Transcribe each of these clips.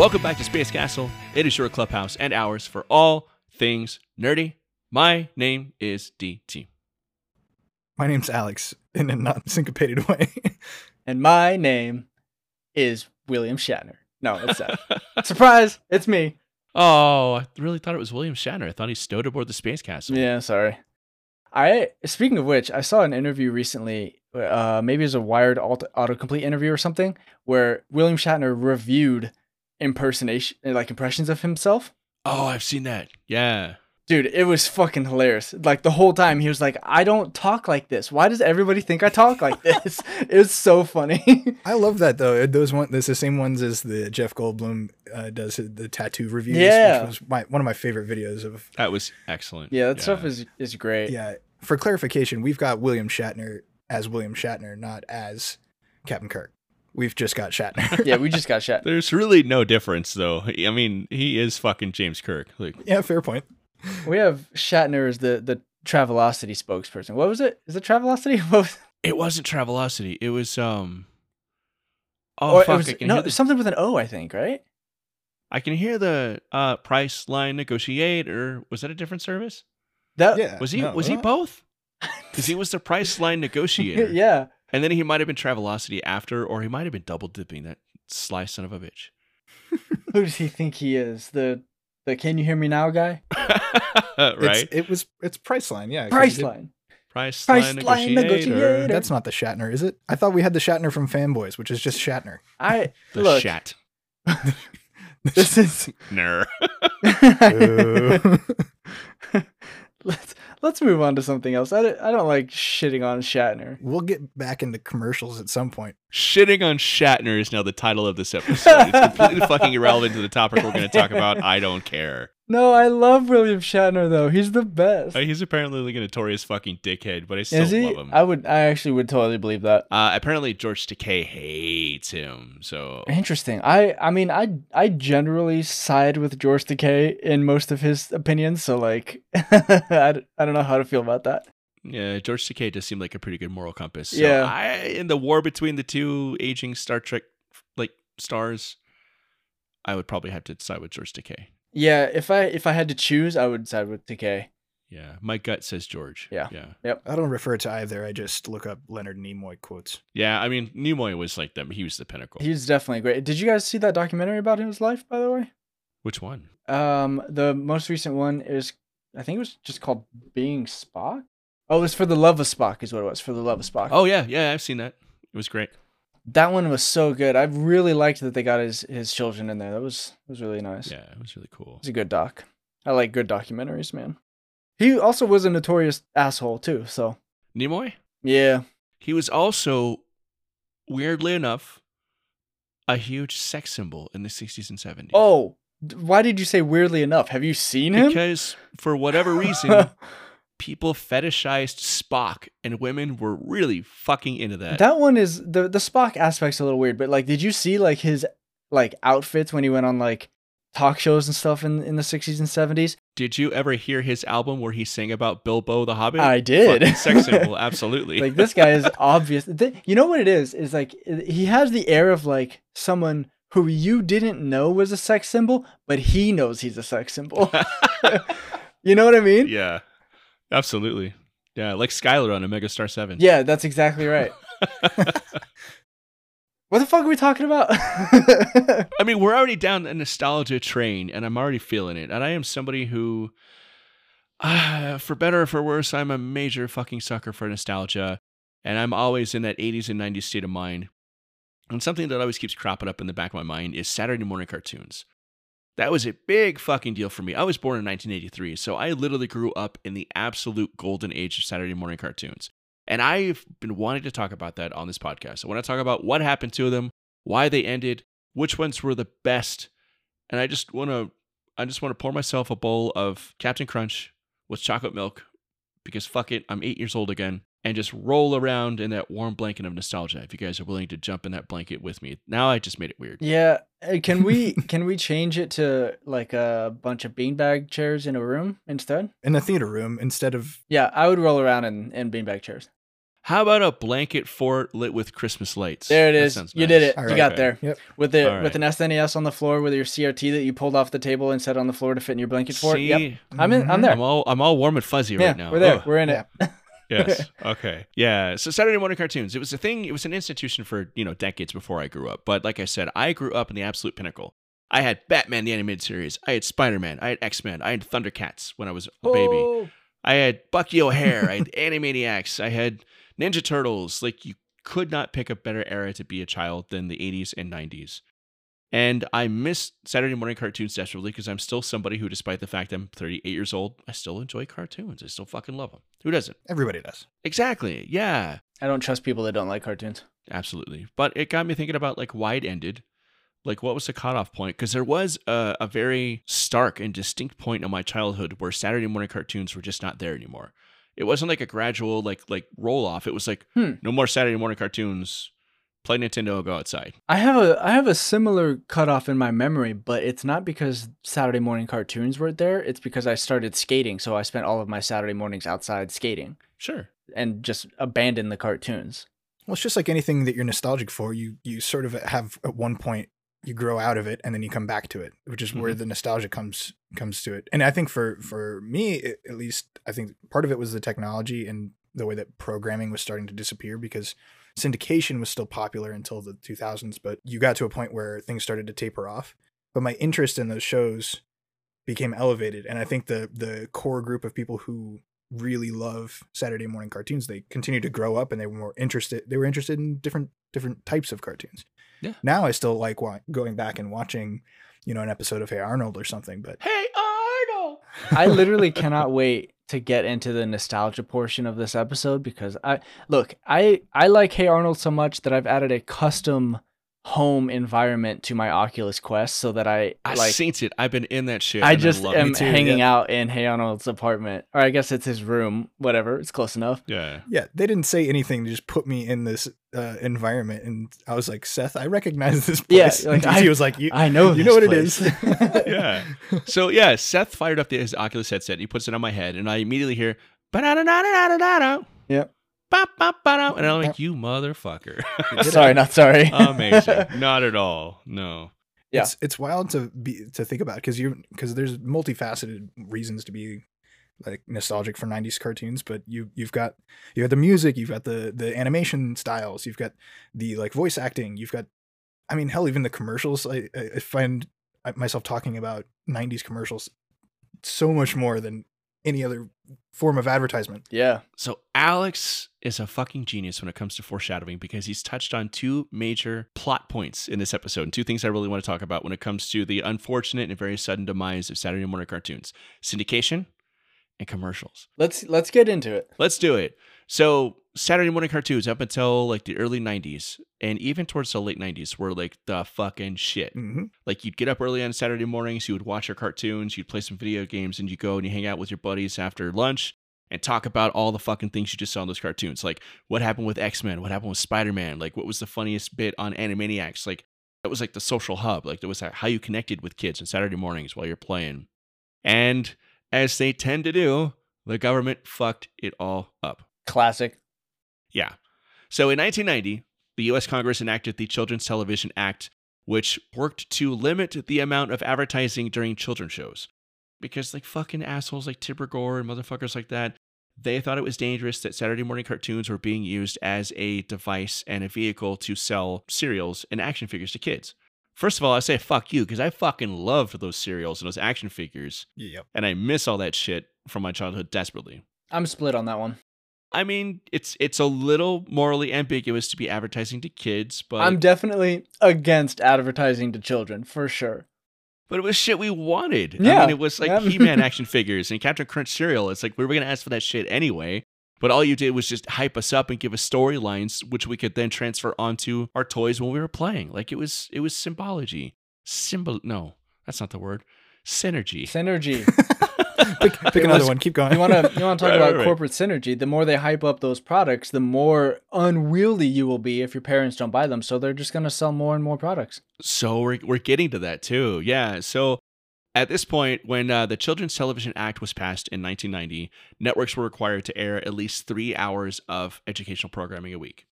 Welcome back to Space Castle. It is your clubhouse and ours for all things nerdy. My name is DT. My name's Alex, in a non-syncopated way. And my name is William Shatner. No, it's Seth. Surprise, it's me. Oh, I really thought it was William Shatner. I thought he stowed aboard the Space Castle. Yeah, sorry. Speaking of which, I saw an interview recently, maybe it was a Wired autocomplete interview or something, where William Shatner reviewed impressions of himself. Oh, I've seen that. Yeah. Dude, it was fucking hilarious. Like, the whole time, he was like, I don't talk like this. Why does everybody think I talk like this? It was so funny. I love that, though. That's the same ones as the Jeff Goldblum does the tattoo reviews, yeah, which was one of my favorite videos of. That was excellent. Yeah, that stuff is great. Yeah. For clarification, we've got William Shatner as William Shatner, not as Captain Kirk. We've just got Shatner. Yeah, we just got Shatner. There's really no difference, though. I mean, he is fucking James Kirk. Like, yeah, fair point. We have Shatner as the Travelocity spokesperson. What was it? Is it Travelocity? It wasn't Travelocity. It was something with an O, I think, right? I can hear the Priceline negotiate, or was that a different service? Was he both? Because he was the Priceline negotiator. Yeah. And then he might have been Travelocity after, or he might have been double dipping, that sly son of a bitch. Who does he think he is? The Can You Hear Me Now guy? Right. It's Priceline, yeah. Priceline. Priceline negotiator. That's not the Shatner, is it? I thought we had the Shatner from Fanboys, which is just Shatner. Shat. This is Ner. Let's move on to something else. I don't like shitting on Shatner. We'll get back into commercials at some point. Shitting on Shatner is now the title of this episode. It's completely fucking irrelevant to the topic we're going to talk about. I don't care. No, I love William Shatner, though. He's the best. He's apparently like a notorious fucking dickhead, but I still love him. I actually would totally believe that. Apparently, George Takei hates him. So interesting. I mean, I generally side with George Takei in most of his opinions. So like, I don't know how to feel about that. Yeah, George Takei does seem like a pretty good moral compass. So yeah. In the war between the two aging Star Trek like stars, I would probably have to side with George Takei. Yeah, if I had to choose, I would side with Takei. Yeah, my gut says George. Yeah. Yep. I don't refer to either. I just look up Leonard Nimoy quotes. Yeah, I mean, Nimoy was like them. He was the pinnacle. He's definitely great. Did you guys see that documentary about his life, by the way? Which one? The most recent one is, I think it was just called Being Spock. Oh, it was For the Love of Spock is what it was, For the Love of Spock. Oh, yeah, I've seen that. It was great. That one was so good. I really liked that they got his children in there. That was really nice. Yeah, it was really cool. It's a good doc. I like good documentaries, man. He also was a notorious asshole too. So Nimoy? Yeah. He was also, weirdly enough, a huge sex symbol in the 60s and 70s. Oh, why did you say weirdly enough? Have you seen him? Because for whatever reason, people fetishized Spock, and women were really fucking into that. That one is the Spock aspect's a little weird, but like, did you see like his like outfits when he went on like talk shows and stuff in the 60s and 70s? Did you ever hear his album where he sang about Bilbo the Hobbit? I did. Fucking sex symbol, absolutely. Like, this guy is obvious. You know what it is like, he has the air of like someone who you didn't know was a sex symbol, but he knows he's a sex symbol. You know what I mean? Yeah. Absolutely. Yeah, like Skylar on Omega Star 7. Yeah, that's exactly right. What the fuck are we talking about? I mean, we're already down the nostalgia train, and I'm already feeling it. And I am somebody who, for better or for worse, I'm a major fucking sucker for nostalgia. And I'm always in that 80s and 90s state of mind. And something that always keeps cropping up in the back of my mind is Saturday morning cartoons. That was a big fucking deal for me. I was born in 1983, so I literally grew up in the absolute golden age of Saturday morning cartoons. And I've been wanting to talk about that on this podcast. I want to talk about what happened to them, why they ended, which ones were the best. And I just want to pour myself a bowl of Captain Crunch with chocolate milk, because fuck it, I'm 8 years old again, and just roll around in that warm blanket of nostalgia. If you guys are willing to jump in that blanket with me. Now I just made it weird. Yeah. Can we change it to like a bunch of beanbag chairs in a room instead? In a theater room instead of... Yeah, I would roll around in beanbag chairs. How about a blanket fort lit with Christmas lights? There it is. You did it. You got there. Yep. With the with an SNES on the floor with your CRT that you pulled off the table and set on the floor to fit in your blanket fort. Yep. I'm in. I'm there. I'm all warm and fuzzy right now. We're there. Oh. We're in it. Yes. Okay. Yeah. So Saturday morning cartoons. It was a thing. It was an institution for, you know, decades before I grew up. But like I said, I grew up in the absolute pinnacle. I had Batman the Animated Series. I had Spider-Man. I had X-Men. I had Thundercats when I was a baby. I had Bucky O'Hare. I had Animaniacs. I had Ninja Turtles. Like, you could not pick a better era to be a child than the 80s and 90s. And I miss Saturday morning cartoons desperately because I'm still somebody who, despite the fact I'm 38 years old, I still enjoy cartoons. I still fucking love them. Who doesn't? Everybody does. Exactly. Yeah. I don't trust people that don't like cartoons. Absolutely. But it got me thinking about, like, why it ended. Like, what was the cutoff point? Because there was a very stark and distinct point in my childhood where Saturday morning cartoons were just not there anymore. It wasn't like a gradual, like roll off. It was like, no more Saturday morning cartoons. Play Nintendo, go outside. I have a similar cutoff in my memory, but it's not because Saturday morning cartoons weren't there. It's because I started skating, so I spent all of my Saturday mornings outside skating. Sure. And just abandoned the cartoons. Well, it's just like anything that you're nostalgic for. You sort of have at one point. You grow out of it and then you come back to it, which is where the nostalgia comes to it. And I think for me, at least, I think part of it was the technology and the way that programming was starting to disappear because syndication was still popular until the 2000s. But you got to a point where things started to taper off. But my interest in those shows became elevated. And I think the core group of people who really love Saturday morning cartoons, they continued to grow up and they were more interested. They were interested in different types of cartoons. Yeah. Now I still like going back and watching, you know, an episode of Hey Arnold or something. But Hey Arnold! I literally cannot wait to get into the nostalgia portion of this episode because I like Hey Arnold so much that I've added a custom home environment to my Oculus Quest so that I like seen it. I've been in that shit. I just am hanging out in Hey Arnold's apartment, or I guess it's his room. Whatever, it's close enough. Yeah, yeah. They didn't say anything. They just put me in this environment, and I was like, Seth, I recognize this place. Yeah, like, he was like, I know, you know what place. It is. Yeah. So yeah, Seth fired up his Oculus headset. He puts it on my head, and I immediately hear ba-da-da-da-da-da-da-da. Yep. And I'm like, you motherfucker. Sorry, not sorry. Amazing. Not at all. No. Yeah. It's wild to think about because there's multifaceted reasons to be like nostalgic for 90s cartoons, but you have the music, you've got the animation styles, you've got the like voice acting, you've got, I mean, hell, even the commercials. I find myself talking about 90s commercials so much more than any other form of advertisement. Yeah. So Alex is a fucking genius when it comes to foreshadowing because he's touched on two major plot points in this episode and two things I really want to talk about when it comes to the unfortunate and very sudden demise of Saturday morning cartoons: syndication and commercials. Let's get into it. Let's do it. So Saturday morning cartoons up until like the early 90s and even towards the late 90s were like the fucking shit. Mm-hmm. Like you'd get up early on Saturday mornings, you would watch your cartoons, you'd play some video games, and you go and you hang out with your buddies after lunch and talk about all the fucking things you just saw in those cartoons. Like what happened with X-Men? What happened with Spider-Man? Like what was the funniest bit on Animaniacs? Like that was like the social hub. Like that was how you connected with kids on Saturday mornings while you're playing. And as they tend to do, the government fucked it all up. Classic. Yeah. So in 1990, the U.S. Congress enacted the Children's Television Act, which worked to limit the amount of advertising during children's shows. Because like fucking assholes like Tipper Gore and motherfuckers like that, they thought it was dangerous that Saturday morning cartoons were being used as a device and a vehicle to sell cereals and action figures to kids. First of all, I say fuck you, because I fucking love those cereals and those action figures. Yep. And I miss all that shit from my childhood desperately. I'm split on that one. I mean, it's a little morally ambiguous to be advertising to kids, but I'm definitely against advertising to children, for sure. But it was shit we wanted. Yeah. I mean, it was like He-Man action figures and Captain Crunch cereal. It's like, we were going to ask for that shit anyway, but all you did was just hype us up and give us storylines, which we could then transfer onto our toys when we were playing. Like, it was symbology. No, that's not the word. Synergy. Pick another one. Keep going. You want to talk about corporate synergy. The more they hype up those products, the more unwieldy you will be if your parents don't buy them. So they're just going to sell more and more products. So we're getting to that too. Yeah. So At this point, when the Children's Television Act was passed in 1990, networks were required to air at least 3 hours of educational programming a week.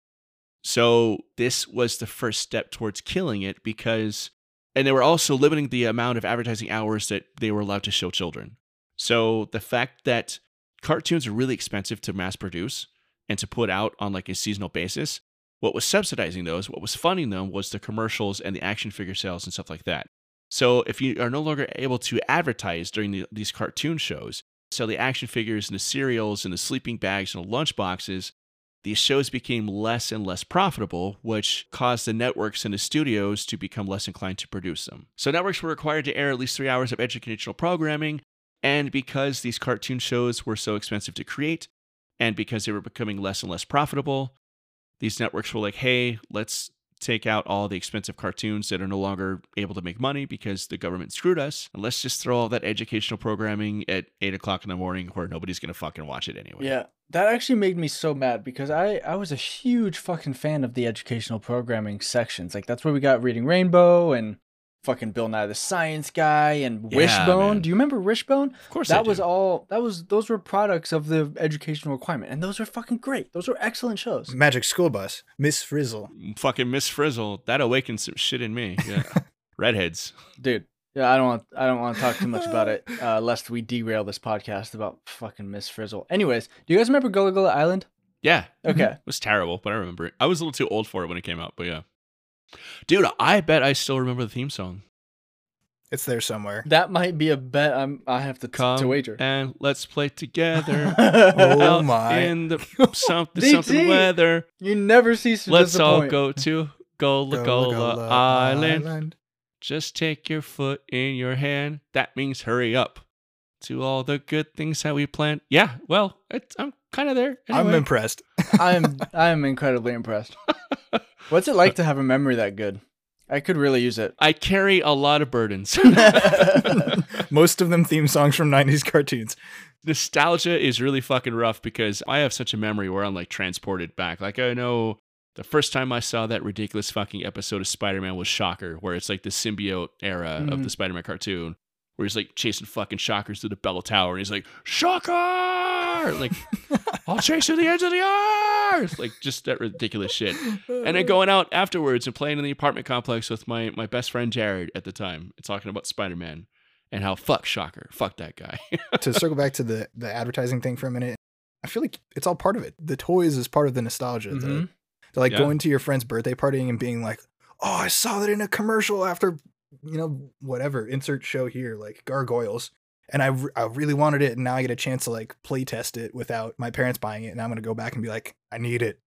So this was the first step towards killing it because, and they were also limiting the amount of advertising hours that they were allowed to show children. So the fact that cartoons are really expensive to mass produce and to put out on like a seasonal basis, what was subsidizing those, what was funding them was the commercials and the action figure sales and stuff like that. So if you are no longer able to advertise during these cartoon shows, sell the action figures and the cereals and the sleeping bags and the lunch boxes, these shows became less and less profitable, which caused the networks and the studios to become less inclined to produce them. So networks were required to air at least 3 hours of educational programming, and because these cartoon shows were so expensive to create, and because they were becoming less and less profitable, these networks were like, hey, let's take out all the expensive cartoons that are no longer able to make money because the government screwed us. And let's just throw all that educational programming at 8 o'clock in the morning where nobody's going to fucking watch it anyway. Yeah, that actually made me so mad because I was a huge fucking fan of the educational programming sections. Like, that's where we got Reading Rainbow and fucking Bill Nye the Science Guy and Wishbone. Man. Do you remember Wishbone? Of course I do. Those were products of the educational requirement, and those were fucking great. Those were excellent shows. Magic School Bus, Miss Frizzle. Fucking Miss Frizzle. That awakened some shit in me. Yeah. Redheads. Dude. Yeah, I don't want to talk too much about it, lest we derail this podcast about fucking Miss Frizzle. Anyways, do you guys remember Gullah Gullah Island? Yeah. Okay. It was terrible, but I remember it. I was a little too old for it when it came out, but yeah. Dude, I bet I still remember the theme song. It's there somewhere. That might be a bet I have to wager. And let's play together. Oh my! In the something weather. You never cease to disappoint. Let's all go to Gullah Gullah Island. Just take your foot in your hand. That means hurry up to all the good things that we planned. Yeah, well, I'm kind of there. Anyway. I'm impressed. I am incredibly impressed. What's it like to have a memory that good? I could really use it. I carry a lot of burdens. Most of them theme songs from 90s cartoons. Nostalgia is really fucking rough because I have such a memory where I'm like transported back. Like I know the first time I saw that ridiculous fucking episode of Spider-Man was Shocker, where it's like the symbiote era of the Spider-Man cartoon, where he's like chasing fucking Shockers through the bell tower and he's like, Shocker! Like, I'll chase you to the ends of the earth! Like, just that ridiculous shit. And then going out afterwards and playing in the apartment complex with my best friend Jared at the time and talking about Spider-Man and how fuck Shocker, fuck that guy. To circle back to the advertising thing for a minute, I feel like it's all part of it. The toys is part of the nostalgia. Mm-hmm. So like going to your friend's birthday party and being like, oh, I saw that in a commercial after... you know, whatever, insert show here, like Gargoyles. And I really wanted it, and now I get a chance to, like, play test it without my parents buying it, and I'm going to go back and be like, I need it.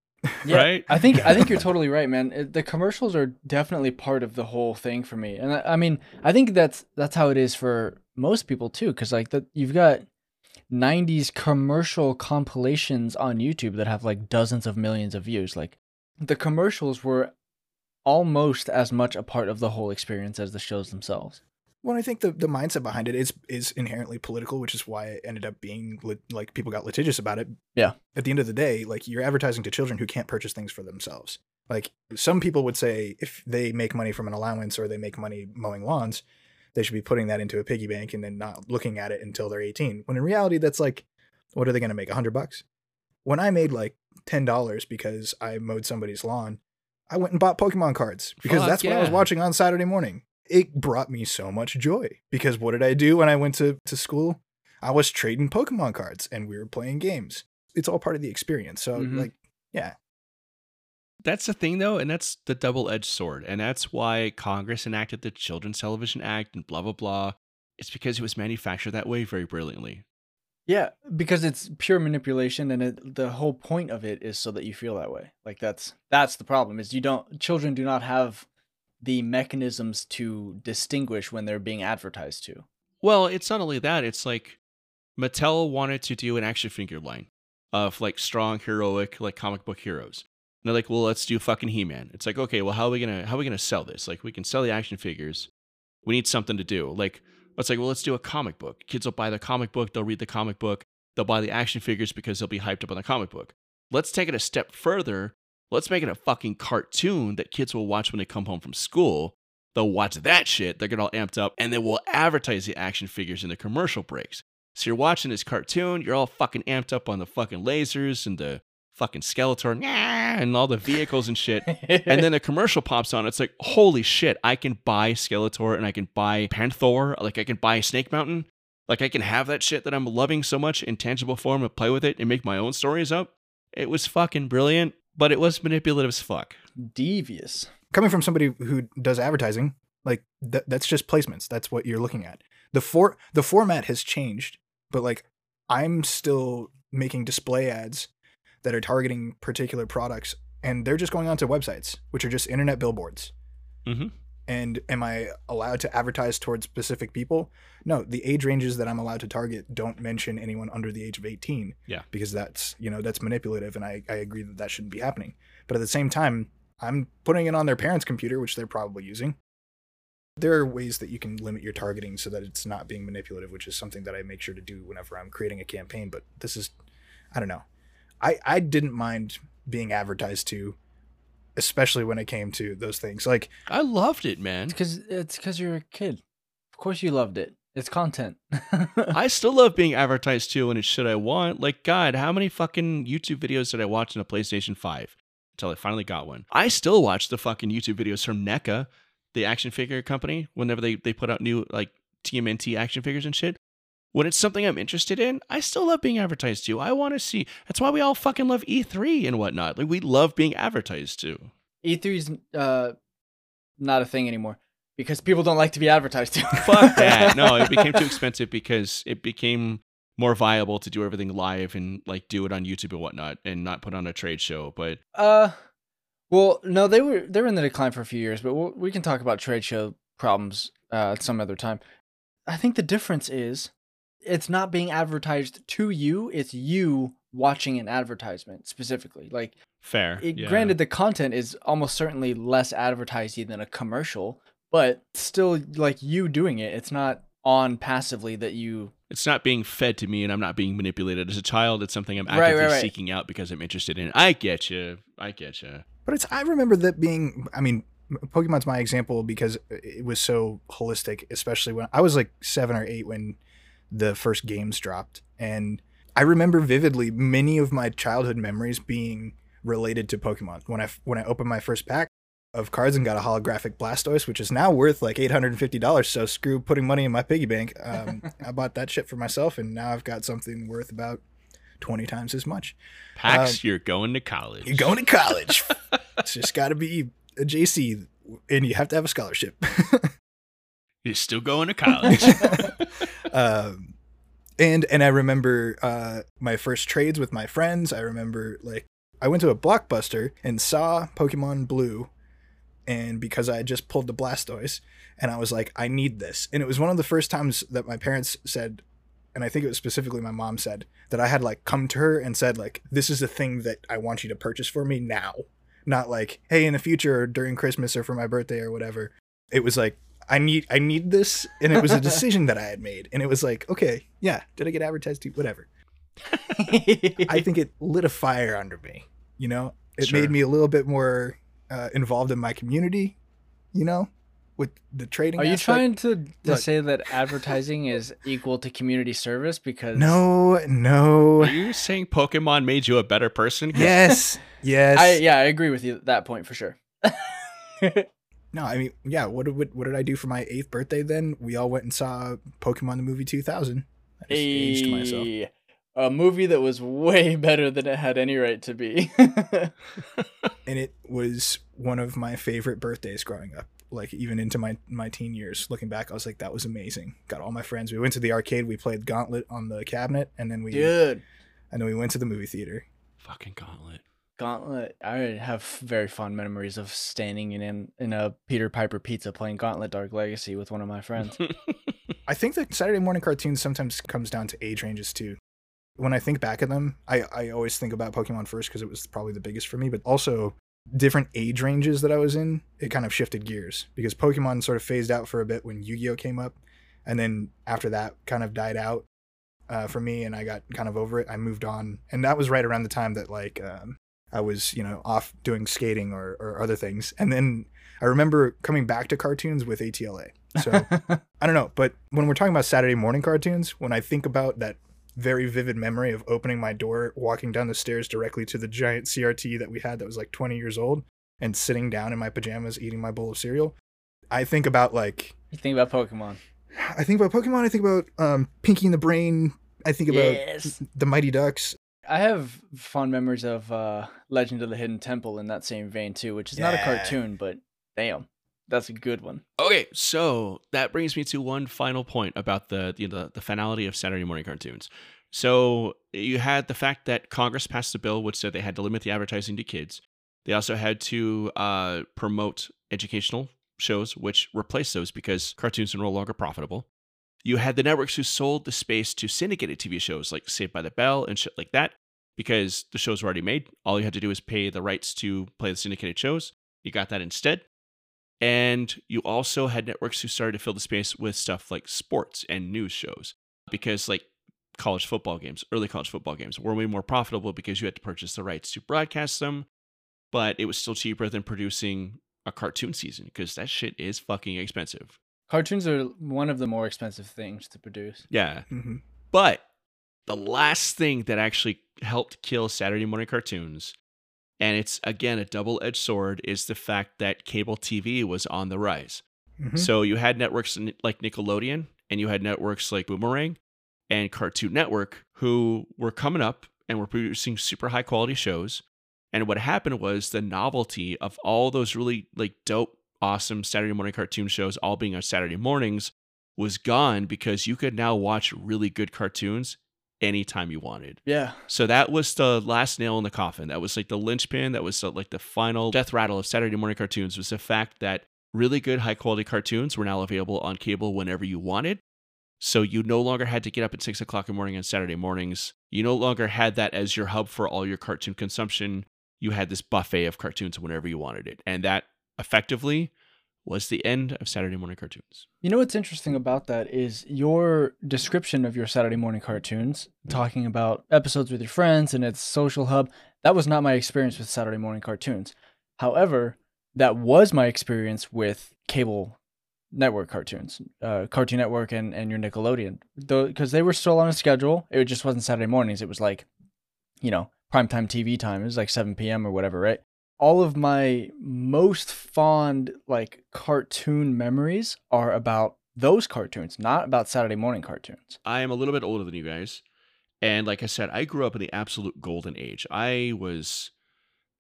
Yeah, right? I think you're totally right, man. The commercials are definitely part of the whole thing for me. And, I mean, I think that's how it is for most people, too, because, like, you've got 90s commercial compilations on YouTube that have, like, dozens of millions of views. Like, the commercials were almost as much a part of the whole experience as the shows themselves. Well, I think the mindset behind it is inherently political, which is why it ended up being like people got litigious about it. Yeah. At the end of the day, like you're advertising to children who can't purchase things for themselves. Like some people would say if they make money from an allowance or they make money mowing lawns, they should be putting that into a piggy bank and then not looking at it until they're 18. When in reality, that's like, what are they going to make? $100? When I made like $10 because I mowed somebody's lawn, I went and bought Pokemon cards because that's what I was watching on Saturday morning. It brought me so much joy because what did I do when I went to school? I was trading Pokemon cards and we were playing games. It's all part of the experience. So like, yeah. That's the thing though. And that's the double-edged sword. And that's why Congress enacted the Children's Television Act and blah, blah, blah. It's because it was manufactured that way very brilliantly. Yeah. Because it's pure manipulation and the whole point of it is so that you feel that way. Like that's the problem is children do not have the mechanisms to distinguish when they're being advertised to. Well, it's not only that, it's like Mattel wanted to do an action figure line of like strong, heroic, like comic book heroes. And they're like, well, let's do fucking He-Man. It's like, okay, well, how are we gonna sell this? Like we can sell the action figures. We need something to do. Like it's like, well, let's do a comic book. Kids will buy the comic book. They'll read the comic book. They'll buy the action figures because they'll be hyped up on the comic book. Let's take it a step further. Let's make it a fucking cartoon that kids will watch when they come home from school. They'll watch that shit. They're getting all amped up. And then we'll advertise the action figures in the commercial breaks. So you're watching this cartoon. You're all fucking amped up on the fucking lasers and the fucking Skeletor and all the vehicles and shit. And then a commercial pops on. It's like, holy shit, I can buy Skeletor and I can buy Panther. Like, I can buy Snake Mountain. Like, I can have that shit that I'm loving so much in tangible form and play with it and make my own stories up. It was fucking brilliant, but it was manipulative as fuck. Devious. Coming from somebody who does advertising, like, that's just placements. That's what you're looking at. The format has changed, but, like, I'm still making display ads that are targeting particular products, and they're just going onto websites, which are just internet billboards. Mm-hmm. And am I allowed to advertise towards specific people? No, the age ranges that I'm allowed to target don't mention anyone under the age of 18. Yeah. Because that's, you know, that's manipulative, and I agree that that shouldn't be happening. But at the same time, I'm putting it on their parents' computer, which they're probably using. There are ways that you can limit your targeting so that it's not being manipulative, which is something that I make sure to do whenever I'm creating a campaign. But this is, I don't know. I didn't mind being advertised to, especially when it came to those things. Like, I loved it, man. It's because you're a kid. Of course you loved it. It's content. I still love being advertised to when it's shit I want. Like, God, how many fucking YouTube videos did I watch on a PlayStation 5 until I finally got one? I still watch the fucking YouTube videos from NECA, the action figure company, whenever they put out new, like, TMNT action figures and shit. When it's something I'm interested in, I still love being advertised to. I want to see. That's why we all fucking love E3 and whatnot. Like, we love being advertised to. E3 is not a thing anymore because people don't like to be advertised to. Fuck that. No, it became too expensive because it became more viable to do everything live and, like, do it on YouTube and whatnot and not put on a trade show. But well, no, they were in the decline for a few years, but we can talk about trade show problems at some other time. I think the difference is, it's not being advertised to you. It's you watching an advertisement specifically. Like, fair. Yeah. Granted, the content is almost certainly less advertising than a commercial, but still, like, you doing it. It's not on passively that you. It's not being fed to me, and I'm not being manipulated as a child. It's something I'm actively seeking out because I'm interested in. I get you. But I remember that being. I mean, Pokemon's my example because it was so holistic, especially when I was like 7 or 8 when the first games dropped. And I remember vividly many of my childhood memories being related to Pokemon. When I opened my first pack of cards and got a holographic Blastoise, which is now worth like $850, so screw putting money in my piggy bank. I bought that shit for myself, and now I've got something worth about 20 times as much. Pax, you're going to college. You're going to college. It's just got to be a JC, and you have to have a scholarship. You're still going to college. And I remember my first trades with my friends. I remember, like, I went to a Blockbuster and saw Pokemon Blue, and because I had just pulled the Blastoise, and I was like, I need this. And it was one of the first times that my parents said, and I think it was specifically my mom said, that I had, like, come to her and said, like, this is the thing that I want you to purchase for me now. Not like, hey, in the future or during Christmas or for my birthday or whatever. It was like, I need this, and it was a decision that I had made, and it was like, okay, yeah, did I get advertised to? Whatever. I think it lit a fire under me, you know? It made me a little bit more involved in my community, you know, with the trading aspect. Are you trying to say that advertising is equal to community service? Because No. Are you saying Pokemon made you a better person? Yes. I agree with you at that point for sure. No, I mean, yeah, what did I do for my 8th birthday then? We all went and saw Pokemon the Movie 2000. I just aged myself. A movie that was way better than it had any right to be. And it was one of my favorite birthdays growing up. Like, even into my teen years, looking back, I was like, that was amazing. Got all my friends. We went to the arcade. We played Gauntlet on the cabinet. And then we went to the movie theater. Fucking Gauntlet. Gauntlet. I have very fond memories of standing in a Peter Piper pizza playing Gauntlet Dark Legacy with one of my friends. I think that Saturday morning cartoons sometimes comes down to age ranges too. When I think back at them, I always think about Pokemon first because it was probably the biggest for me, but also different age ranges that I was in, it kind of shifted gears because Pokemon sort of phased out for a bit when Yu-Gi-Oh came up, and then after that kind of died out for me, and I got kind of over it. I moved on, and that was right around the time that like I was, you know, off doing skating or other things. And then I remember coming back to cartoons with ATLA. So I don't know. But when we're talking about Saturday morning cartoons, when I think about that very vivid memory of opening my door, walking down the stairs directly to the giant CRT that we had that was like 20 years old and sitting down in my pajamas, eating my bowl of cereal, I think about like... You think about Pokemon. I think about Pokemon. I think about Pinky and the Brain. I think about the Mighty Ducks. I have fond memories of Legend of the Hidden Temple in that same vein too, which is not a cartoon, but damn, that's a good one. Okay, so that brings me to one final point about the finality of Saturday morning cartoons. So you had the fact that Congress passed a bill which said they had to limit the advertising to kids. They also had to promote educational shows, which replaced those because cartoons are no longer profitable. You had the networks who sold the space to syndicated TV shows like Saved by the Bell and shit like that, because the shows were already made. All you had to do was pay the rights to play the syndicated shows. You got that instead. And you also had networks who started to fill the space with stuff like sports and news shows, because like college football games, early college football games were way more profitable because you had to purchase the rights to broadcast them, but it was still cheaper than producing a cartoon season because that shit is fucking expensive. Cartoons are one of the more expensive things to produce. Yeah. Mm-hmm. But the last thing that actually helped kill Saturday morning cartoons, and it's, again, a double-edged sword, is the fact that cable TV was on the rise. Mm-hmm. So you had networks like Nickelodeon, and you had networks like Boomerang and Cartoon Network who were coming up and were producing super high-quality shows. And what happened was the novelty of all those really like dope, awesome Saturday morning cartoon shows all being on Saturday mornings was gone because you could now watch really good cartoons anytime you wanted. Yeah. So that was the last nail in the coffin. That was like the linchpin. That was like the final death rattle of Saturday morning cartoons, was the fact that really good high quality cartoons were now available on cable whenever you wanted. So you no longer had to get up at 6 o'clock in the morning on Saturday mornings. You no longer had that as your hub for all your cartoon consumption. You had this buffet of cartoons whenever you wanted it. And that effectively was the end of Saturday morning cartoons. You know what's interesting about that is your description of your Saturday morning cartoons, talking about episodes with your friends and its social hub, that was not my experience with Saturday morning cartoons. However, that was my experience with cable network cartoons, Cartoon Network and your Nickelodeon, because they were still on a schedule. It just wasn't Saturday mornings. It was like, you know, primetime TV time. It was like 7 p.m. or whatever, right? All of my most fond like cartoon memories are about those cartoons, not about Saturday morning cartoons. I am a little bit older than you guys. And like I said, I grew up in the absolute golden age. I was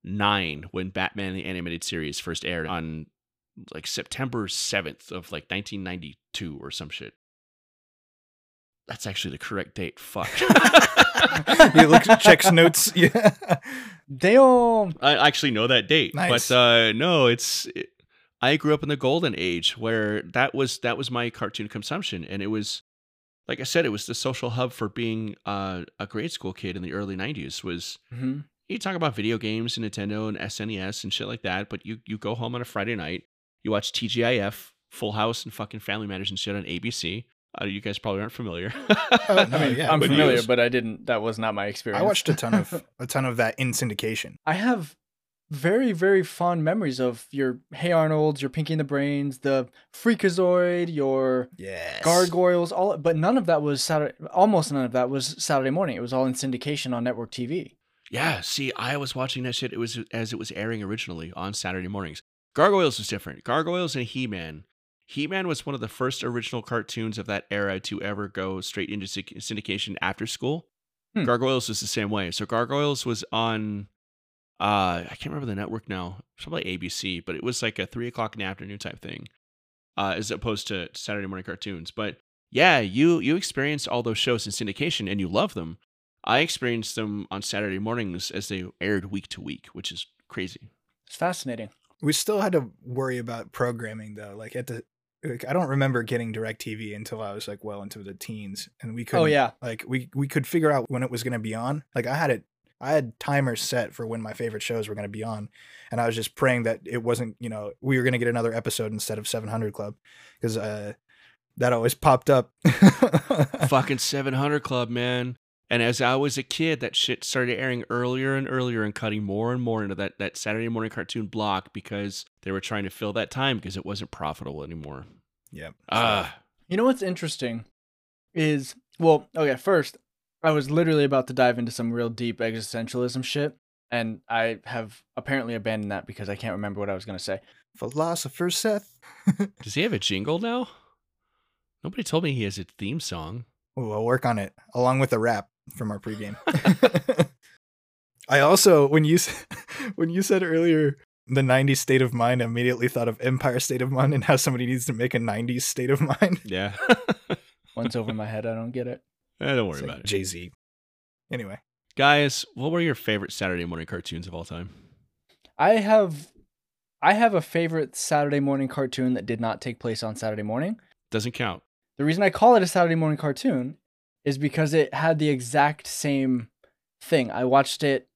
9 when Batman the Animated Series first aired on like September 7th of like 1992 or some shit. That's actually the correct date. Fuck. He looks, checks notes. Yeah. Damn. I actually know that date. Nice. But no, I grew up in the golden age where that was my cartoon consumption. And it was, like I said, it was the social hub for being a grade school kid in the early 90s. Was mm-hmm. You talk about video games and Nintendo and SNES and shit like that, but you go home on a Friday night, you watch TGIF, Full House, and fucking Family Matters and shit on ABC. You guys probably aren't familiar. I'm familiar, but I didn't. That was not my experience. I watched a ton of that in syndication. I have very, very fond memories of your Hey Arnold, your Pinky and the Brains, the Freakazoid, your Gargoyles. All, but none of that was Saturday. Almost none of that was Saturday morning. It was all in syndication on network TV. Yeah. See, I was watching that shit. It was as it was airing originally on Saturday mornings. Gargoyles was different. Gargoyles and He-Man. He-Man was one of the first original cartoons of that era to ever go straight into syndication after school. Hmm. Gargoyles was the same way. So Gargoyles was on, I can't remember the network now, probably ABC, but it was like a 3 o'clock in the afternoon type thing, as opposed to Saturday morning cartoons. But yeah, you experienced all those shows in syndication and you love them. I experienced them on Saturday mornings as they aired week to week, which is crazy. It's fascinating. We still had to worry about programming though, like at the. Like, I don't remember getting DirecTV until I was like well into the teens, and we couldn't. Oh, yeah. Like we could figure out when it was going to be on. Like I had timers set for when my favorite shows were going to be on, and I was just praying that it wasn't, you know, we were going to get another episode instead of 700 Club, because that always popped up. Fucking 700 Club, man. And as I was a kid, that shit started airing earlier and earlier and cutting more and more into that Saturday morning cartoon block because they were trying to fill that time because it wasn't profitable anymore. Yeah. You know what's interesting is, well, okay, first, I was literally about to dive into some real deep existentialism shit, and I have apparently abandoned that because I can't remember what I was going to say. Philosopher Seth. Does he have a jingle now? Nobody told me he has a theme song. Ooh, I'll work on it, along with a rap from our pregame. I also, when you said earlier the 90s state of mind, I immediately thought of Empire State of Mind and how somebody needs to make a 90s state of mind. Yeah. One's over my head. I don't get it. Don't worry about it. Jay-Z. Anyway. Guys, what were your favorite Saturday morning cartoons of all time? I have a favorite Saturday morning cartoon that did not take place on Saturday morning. Doesn't count. The reason I call it a Saturday morning cartoon is because it had the exact same thing. I watched it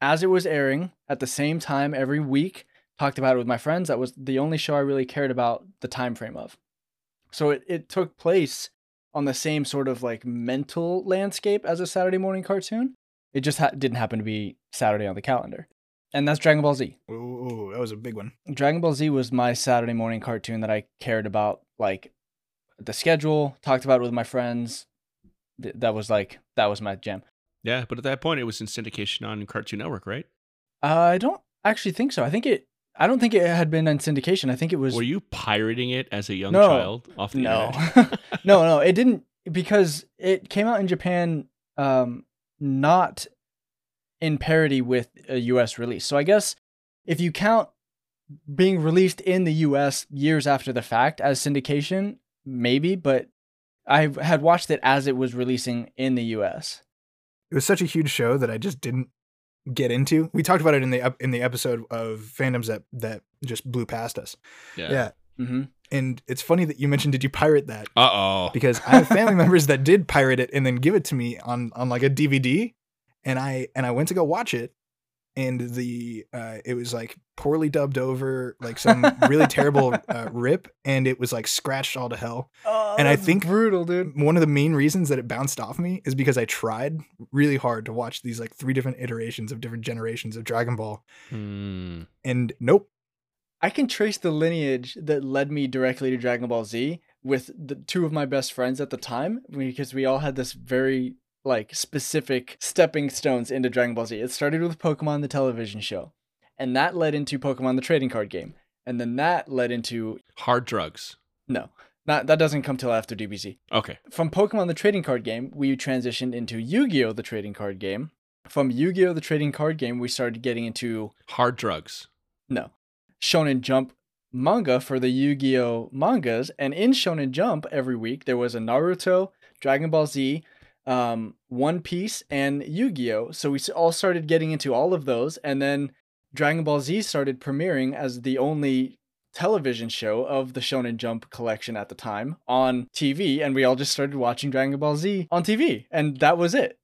as it was airing at the same time every week, talked about it with my friends. That was the only show I really cared about the time frame of. So it took place on the same sort of like mental landscape as a Saturday morning cartoon. It just didn't happen to be Saturday on the calendar. And that's Dragon Ball Z. Ooh, that was a big one. Dragon Ball Z was my Saturday morning cartoon that I cared about, like the schedule, talked about it with my friends. That was my jam. Yeah, but at that point, it was in syndication on Cartoon Network, right? I don't actually think so. I don't think it had been in syndication. I think it was... Were you pirating it as a young child off the internet? No, it didn't, because it came out in Japan not in parody with a U.S. release. So I guess if you count being released in the U.S. years after the fact as syndication, maybe, but I had watched it as it was releasing in the U.S. It was such a huge show that I just didn't get into. We talked about it in the episode of fandoms that just blew past us. Yeah. Mm-hmm. And it's funny that you mentioned, did you pirate that? Uh-oh. Because I have family members that did pirate it and then give it to me on like a DVD. And I went to go watch it, and it was like poorly dubbed over, like some really terrible rip, and it was like scratched all to hell. Oh, and I think brutal, dude. One of the main reasons that it bounced off me is because I tried really hard to watch these like 3 different iterations of different generations of Dragon Ball, and nope. I can trace the lineage that led me directly to Dragon Ball Z with the 2 of my best friends at the time, because we all had this very like specific stepping stones into Dragon Ball Z. It started with Pokemon the television show, and that led into Pokemon the trading card game, and then that led into hard drugs. No, that doesn't come till after DBZ. Okay. From Pokemon the trading card game, we transitioned into Yu-Gi-Oh the trading card game. From Yu-Gi-Oh the trading card game, we started getting into hard drugs. No, Shonen Jump manga for the Yu-Gi-Oh mangas, and in Shonen Jump every week there was a Naruto, Dragon Ball Z, One Piece, and Yu-Gi-Oh! So we all started getting into all of those, and then Dragon Ball Z started premiering as the only television show of the Shonen Jump collection at the time on TV, and we all just started watching Dragon Ball Z on TV, and that was it.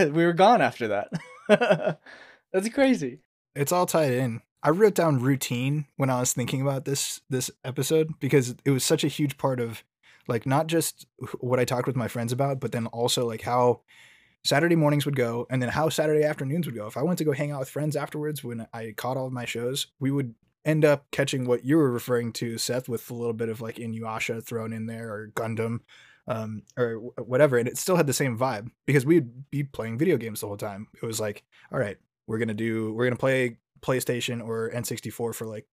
We were gone after that. That's crazy. It's all tied in. I wrote down routine when I was thinking about this episode, because it was such a huge part of like not just what I talked with my friends about, but then also like how Saturday mornings would go and then how Saturday afternoons would go. If I went to go hang out with friends afterwards, when I caught all of my shows, we would end up catching what you were referring to, Seth, with a little bit of like Inuyasha thrown in there, or Gundam, or whatever. And it still had the same vibe because we'd be playing video games the whole time. It was like, all right, we're going to play PlayStation or N64 for like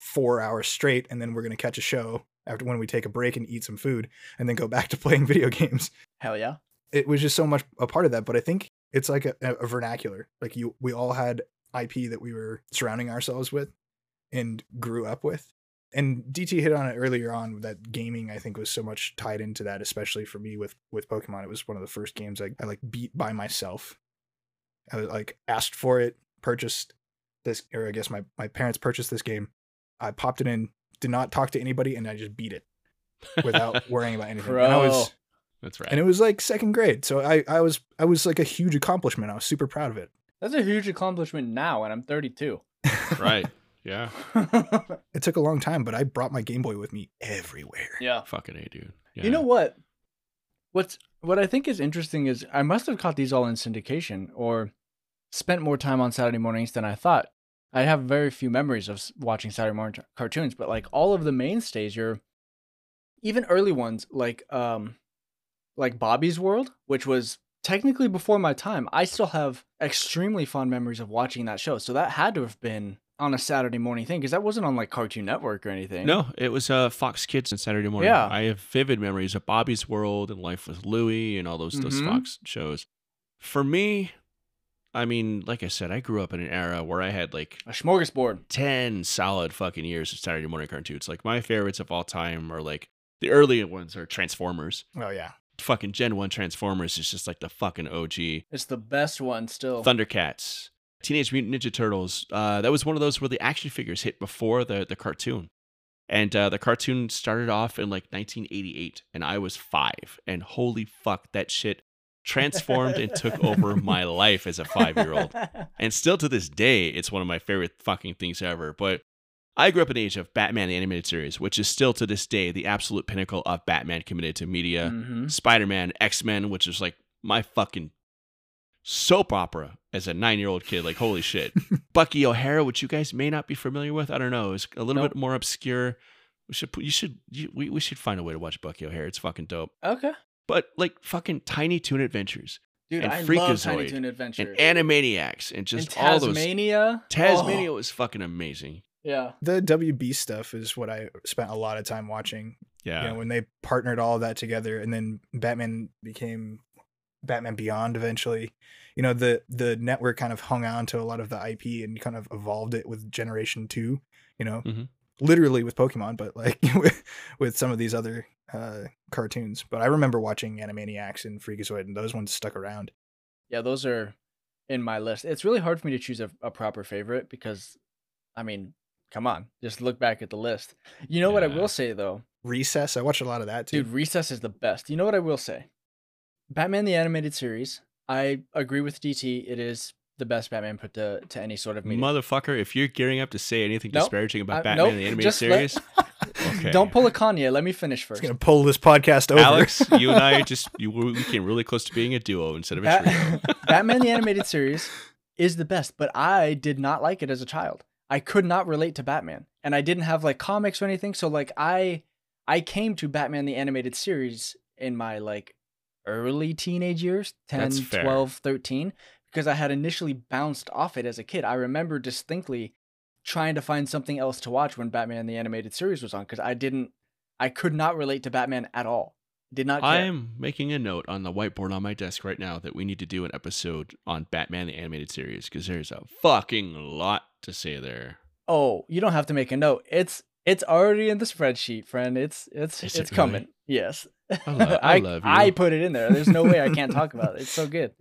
4 hours straight, and then we're going to catch a show after when we take a break and eat some food, and then go back to playing video games. Hell yeah. It was just so much a part of that, but I think it's like a vernacular. Like we all had IP that we were surrounding ourselves with and grew up with. And DT hit on it earlier on, that gaming, I think, was so much tied into that, especially for me with Pokemon. It was one of the first games I like beat by myself. I was like asked for it, purchased this, or I guess my parents purchased this game. I popped it in, did not talk to anybody, and I just beat it without worrying about anything. Bro. And that's right. And it was like second grade. So I was like a huge accomplishment. I was super proud of it. That's a huge accomplishment now, and I'm 32. Right. Yeah. It took a long time, but I brought my Game Boy with me everywhere. Yeah. Fucking A, dude. Yeah. You know what? What I think is interesting is I must have caught these all in syndication or spent more time on Saturday mornings than I thought. I have very few memories of watching Saturday morning cartoons, but like all of the mainstays, even early ones like Bobby's World, which was technically before my time. I still have extremely fond memories of watching that show. So that had to have been on a Saturday morning thing, because that wasn't on like Cartoon Network or anything. No, it was Fox Kids on Saturday morning. Yeah. I have vivid memories of Bobby's World and Life with Louie and all those Fox shows. For me, I mean, like I said, I grew up in an era where I had like a smorgasbord, 10 solid fucking years of Saturday morning cartoons. Like my favorites of all time are like the early ones are Transformers. Oh yeah. Fucking Gen 1 Transformers is just like the fucking OG. It's the best one still. Thundercats. Teenage Mutant Ninja Turtles. That was one of those where the action figures hit before the cartoon. And the cartoon started off in like 1988 and I was 5. And holy fuck, that shit transformed and took over my life as a 5-year-old. And still to this day, it's one of my favorite fucking things ever. But I grew up in the age of Batman the Animated Series, which is still to this day the absolute pinnacle of Batman committed to media. Mm-hmm. Spider-Man, X-Men, which is like my fucking soap opera as a 9-year-old kid, like holy shit. Bucky O'Hara, which you guys may not be familiar with, I don't know, is a little bit more obscure. We should find a way to watch Bucky O'Hara. It's fucking dope. Okay, but like fucking Tiny Toon Adventures, dude, and I love Tiny Toon Adventures and Animaniacs and just and all those. Tasmania was fucking amazing. Yeah, the WB stuff is what I spent a lot of time watching. Yeah, you know, when they partnered all of that together, and then Batman became Batman Beyond eventually, you know, the network kind of hung on to a lot of the IP and kind of evolved it with Generation 2, you know, literally with Pokemon, but like with some of these other cartoons. But I remember watching Animaniacs and Freakazoid, and those ones stuck around. Yeah, those are in my list. It's really hard for me to choose a proper favorite because, I mean, come on, just look back at the list. You know what I will say, though? Recess. I watched a lot of that, too. Dude, Recess is the best. You know what I will say? Batman the Animated Series, I agree with DT. It is the best Batman put to any sort of media. Motherfucker, if you're gearing up to say anything disparaging about Batman the Animated Series... Okay. Don't pull a Kanye. Let me finish first. It's going to pull this podcast over. Alex, you and I we came really close to being a duo instead of a trio. Batman the Animated Series is the best, but I did not like it as a child. I could not relate to Batman, and I didn't have like comics or anything, so like I came to Batman the Animated Series in my like early teenage years, 10, 12, 13, because I had initially bounced off it as a kid. I remember distinctly trying to find something else to watch when Batman the Animated Series was on, because I could not relate to Batman at all. Did not care. I'm making a note on the whiteboard on my desk right now that we need to do an episode on Batman the Animated Series, because there's a fucking lot to say there. Oh, you don't have to make a note. It's already in the spreadsheet, friend. It's coming. Really? Yes. I love you. I put it in there. There's no way I can't talk about it. It's so good.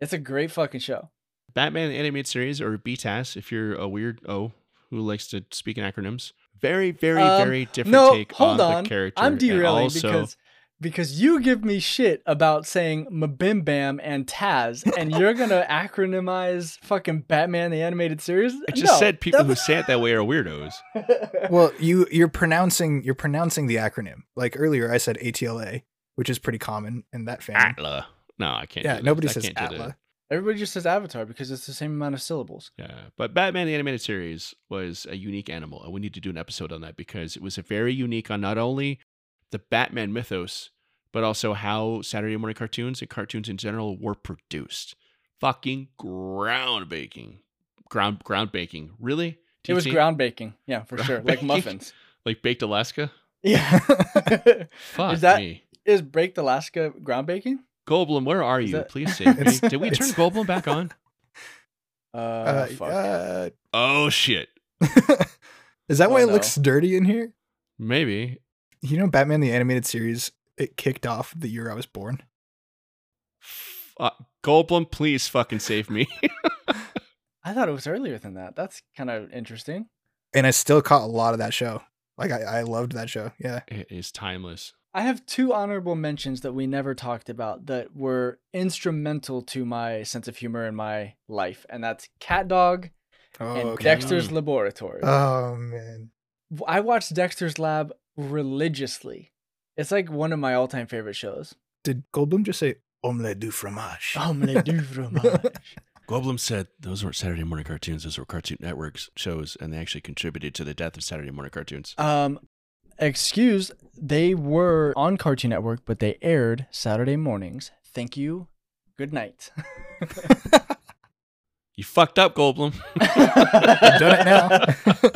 It's a great fucking show. Batman the Animated Series, or BTAS, if you're a weird O who likes to speak in acronyms. Very, very, very different take on the character. I'm derailing because you give me shit about saying Mabim Bam and Taz, and you're going to acronymize fucking Batman the Animated Series? I just said people who say it that way are weirdos. Well, you're pronouncing the acronym. Like earlier I said ATLA, which is pretty common in that family. ATLA. No, I can't. Yeah, nobody says ATLA. Everybody just says Avatar because it's the same amount of syllables. Yeah, but Batman the Animated Series was a unique animal, and we need to do an episode on that because it was a very unique on not only the Batman mythos, but also how Saturday morning cartoons and cartoons in general were produced. Fucking groundbreaking. Groundbreaking. Really? It was groundbreaking. Yeah, for sure. Like muffins. Like Baked Alaska? Yeah. Fuck me. Is Baked Alaska groundbreaking? Goldblum, where are you? Please save me. Did we turn Goldblum back on? Fuck. Oh, shit. Is that why it looks dirty in here? Maybe. You know, Batman the Animated Series, it kicked off the year I was born. Goldblum, please fucking save me. I thought it was earlier than that. That's kind of interesting. And I still caught a lot of that show. Like, I loved that show. Yeah. It is timeless. I have 2 honorable mentions that we never talked about that were instrumental to my sense of humor in my life. And that's Cat Dog and Dexter's Laboratory. Oh, man. I watched Dexter's Lab religiously. It's like one of my all-time favorite shows. Did Goldblum just say Omelette du Fromage? Omelette du Fromage. Goldblum said those weren't Saturday morning cartoons. Those were Cartoon Network's shows, and they actually contributed to the death of Saturday morning cartoons. Excuse, they were on Cartoon Network, but they aired Saturday mornings. Thank you. Good night. You fucked up, Goldblum. You've done it now.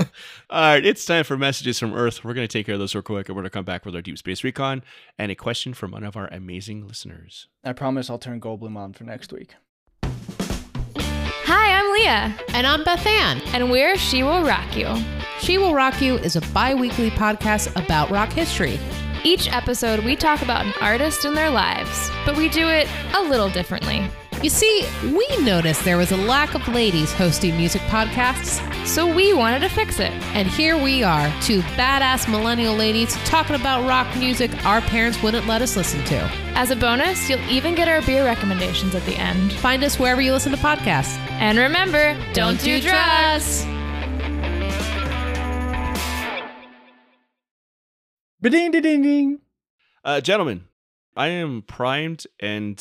All right, it's time for messages from Earth. We're going to take care of those real quick, and we're going to come back with our Deep Space Recon and a question from one of our amazing listeners. I promise I'll turn Goldblum on for next week. Hi, I'm Leah. And I'm Beth Ann. And we're She Will Rock You. She Will Rock You is a bi-weekly podcast about rock history. Each episode, we talk about an artist and their lives, but we do it a little differently. You see, we noticed there was a lack of ladies hosting music podcasts, so we wanted to fix it. And here we are, two badass millennial ladies talking about rock music our parents wouldn't let us listen to. As a bonus, you'll even get our beer recommendations at the end. Find us wherever you listen to podcasts. And remember, don't do drugs! Ba-ding, ding, ding. Gentlemen, I am primed and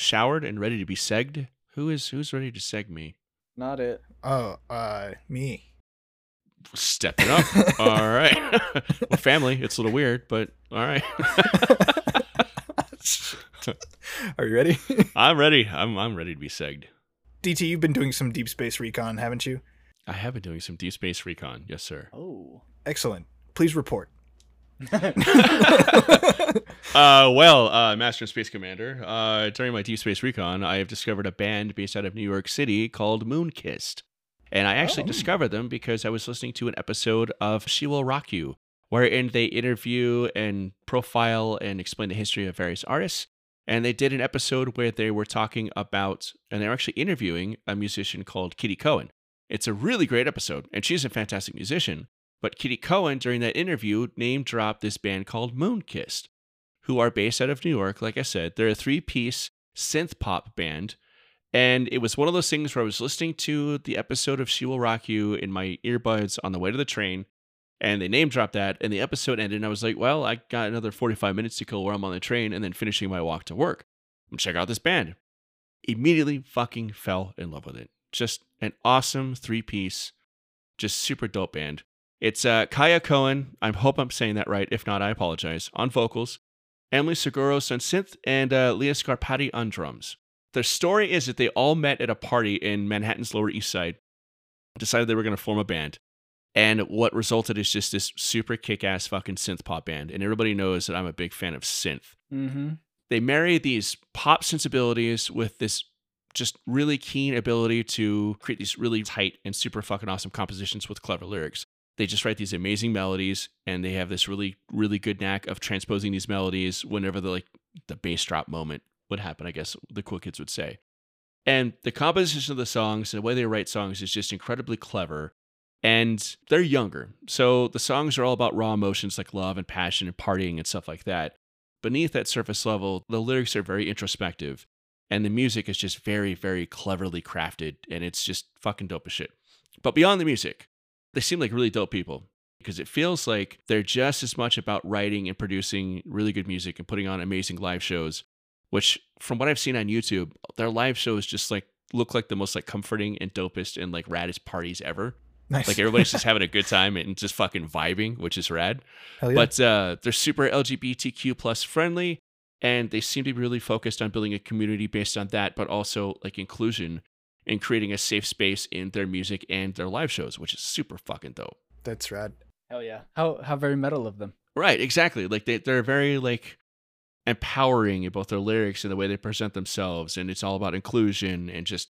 showered and ready to be segged. Who's ready to seg me? Not it. Oh, me. Step it up. All right. Well, family, it's a little weird, but all right. Are you ready? I'm ready. I'm ready to be segged. DT, you've been doing some Deep Space Recon, haven't you? I have been doing some Deep Space Recon. Yes, sir. Oh. Excellent. Please report. Master and Space Commander, during my Deep Space Recon, I have discovered a band based out of New York City called Moonkissed. And I actually discovered them because I was listening to an episode of She Will Rock You, wherein they interview and profile and explain the history of various artists. And they did an episode where they were talking about, and they were actually interviewing a musician called Kitty Cohen. It's a really great episode, and she's a fantastic musician. But Kitty Cohen, during that interview, name-dropped this band called Moonkissed, who are based out of New York. Like I said, they're a three-piece synth-pop band, and it was one of those things where I was listening to the episode of She Will Rock You in my earbuds on the way to the train, and they name-dropped that, and the episode ended, and I was like, well, I got another 45 minutes to kill where I'm on the train and then finishing my walk to work. I'm gonna check out this band. Immediately fucking fell in love with it. Just an awesome three-piece, just super dope band. It's Kaya Cohen, I hope I'm saying that right. If not, I apologize, on vocals, Emily Seguros on synth, and Leah Scarpati on drums. Their story is that they all met at a party in Manhattan's Lower East Side, decided they were going to form a band, and what resulted is just this super kick-ass fucking synth pop band, and everybody knows that I'm a big fan of synth. Mm-hmm. They marry these pop sensibilities with this just really keen ability to create these really tight and super fucking awesome compositions with clever lyrics. They just write these amazing melodies, and they have this really, really good knack of transposing these melodies whenever the bass drop moment would happen, I guess the cool kids would say. And the composition of the songs and the way they write songs is just incredibly clever. And they're younger, so the songs are all about raw emotions like love and passion and partying and stuff like that. Beneath that surface level, the lyrics are very introspective, and the music is just very, very cleverly crafted, and it's just fucking dope as shit. But beyond the music, they seem like really dope people because it feels like they're just as much about writing and producing really good music and putting on amazing live shows, which from what I've seen on YouTube, their live shows just like look like the most like comforting and dopest and like raddest parties ever. Nice. Like everybody's just having a good time and just fucking vibing, which is rad. Hell yeah. But they're super LGBTQ plus friendly, and they seem to be really focused on building a community based on that, but also like inclusion and creating a safe space in their music and their live shows, which is super fucking dope. That's rad. Hell yeah. How very metal of them. Right, exactly. Like they're very like empowering in both their lyrics and the way they present themselves, and it's all about inclusion and just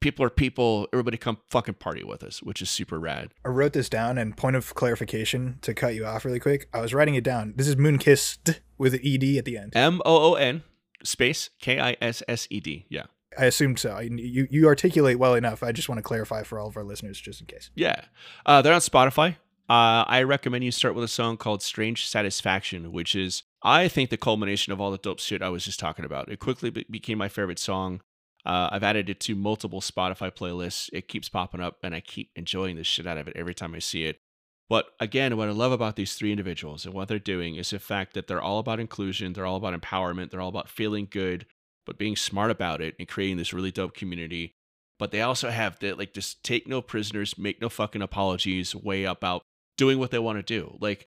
people are people, everybody come fucking party with us, which is super rad. I wrote this down, and point of clarification to cut you off really quick, I was writing it down. This is Moonkissed with an ED at the end. M-O-O-N space K-I-S-S-E-D, yeah. I assumed so. You articulate well enough. I just want to clarify for all of our listeners just in case. Yeah. They're on Spotify. I recommend you start with a song called Strange Satisfaction, which is, I think, the culmination of all the dope shit I was just talking about. It quickly became my favorite song. I've added it to multiple Spotify playlists. It keeps popping up, and I keep enjoying the shit out of it every time I see it. But again, what I love about these three individuals and what they're doing is the fact that they're all about inclusion, they're all about empowerment, they're all about feeling good, but being smart about it and creating this really dope community. But they also have that, like, just take no prisoners, make no fucking apologies way about doing what they want to do. Like,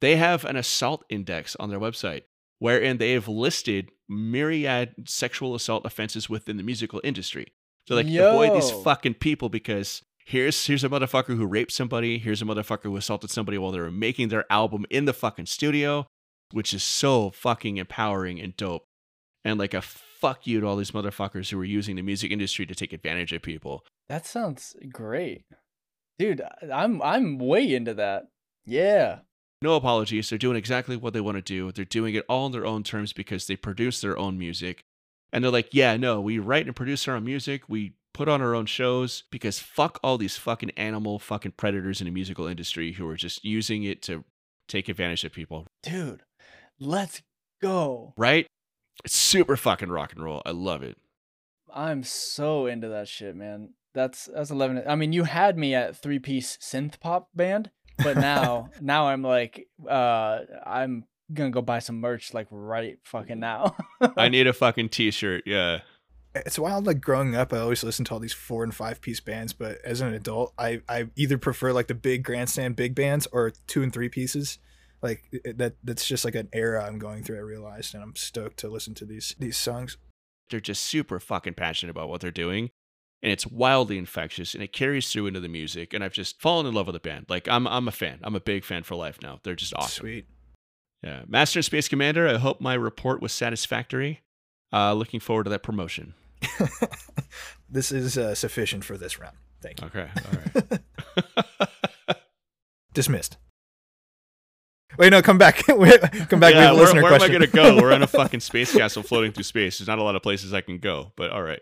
they have an assault index on their website wherein they have listed myriad sexual assault offenses within the musical industry. So, like, avoid these fucking people, because here's a motherfucker who raped somebody. Here's a motherfucker who assaulted somebody while they were making their album in the fucking studio, which is so fucking empowering and dope. And like a fuck you to all these motherfuckers who are using the music industry to take advantage of people. That sounds great. Dude, I'm way into that. Yeah. No apologies. They're doing exactly what they want to do. They're doing it all on their own terms because they produce their own music. And they're like, yeah, no, we write and produce our own music. We put on our own shows because fuck all these fucking animal fucking predators in the musical industry who are just using it to take advantage of people. Dude, let's go. Right? It's super fucking rock and roll. I love it. I'm so into that shit, man. That's 11. I mean, you had me at 3-piece synth pop band. But now I'm like, I'm going to go buy some merch like right fucking now. I need a fucking t-shirt. Yeah. It's wild. Like growing up, I always listened to all these 4- and 5-piece bands. But as an adult, I either prefer like the big grandstand big bands or 2- and 3-pieces. Like that's just like an era I'm going through, I realized. And I'm stoked to listen to these songs. They're just super fucking passionate about what they're doing. And it's wildly infectious, and it carries through into the music. And I've just fallen in love with the band. Like, I'm a fan. I'm a big fan for life now. They're just awesome. Sweet. Yeah. Master and Space Commander, I hope my report was satisfactory. Looking forward to that promotion. This is sufficient for this round. Thank you. Okay. All right. Dismissed. Wait, no, come back. Come back. Yeah, we have a listener question. Where am I going to go? We're in a fucking space castle floating through space. There's not a lot of places I can go, but all right.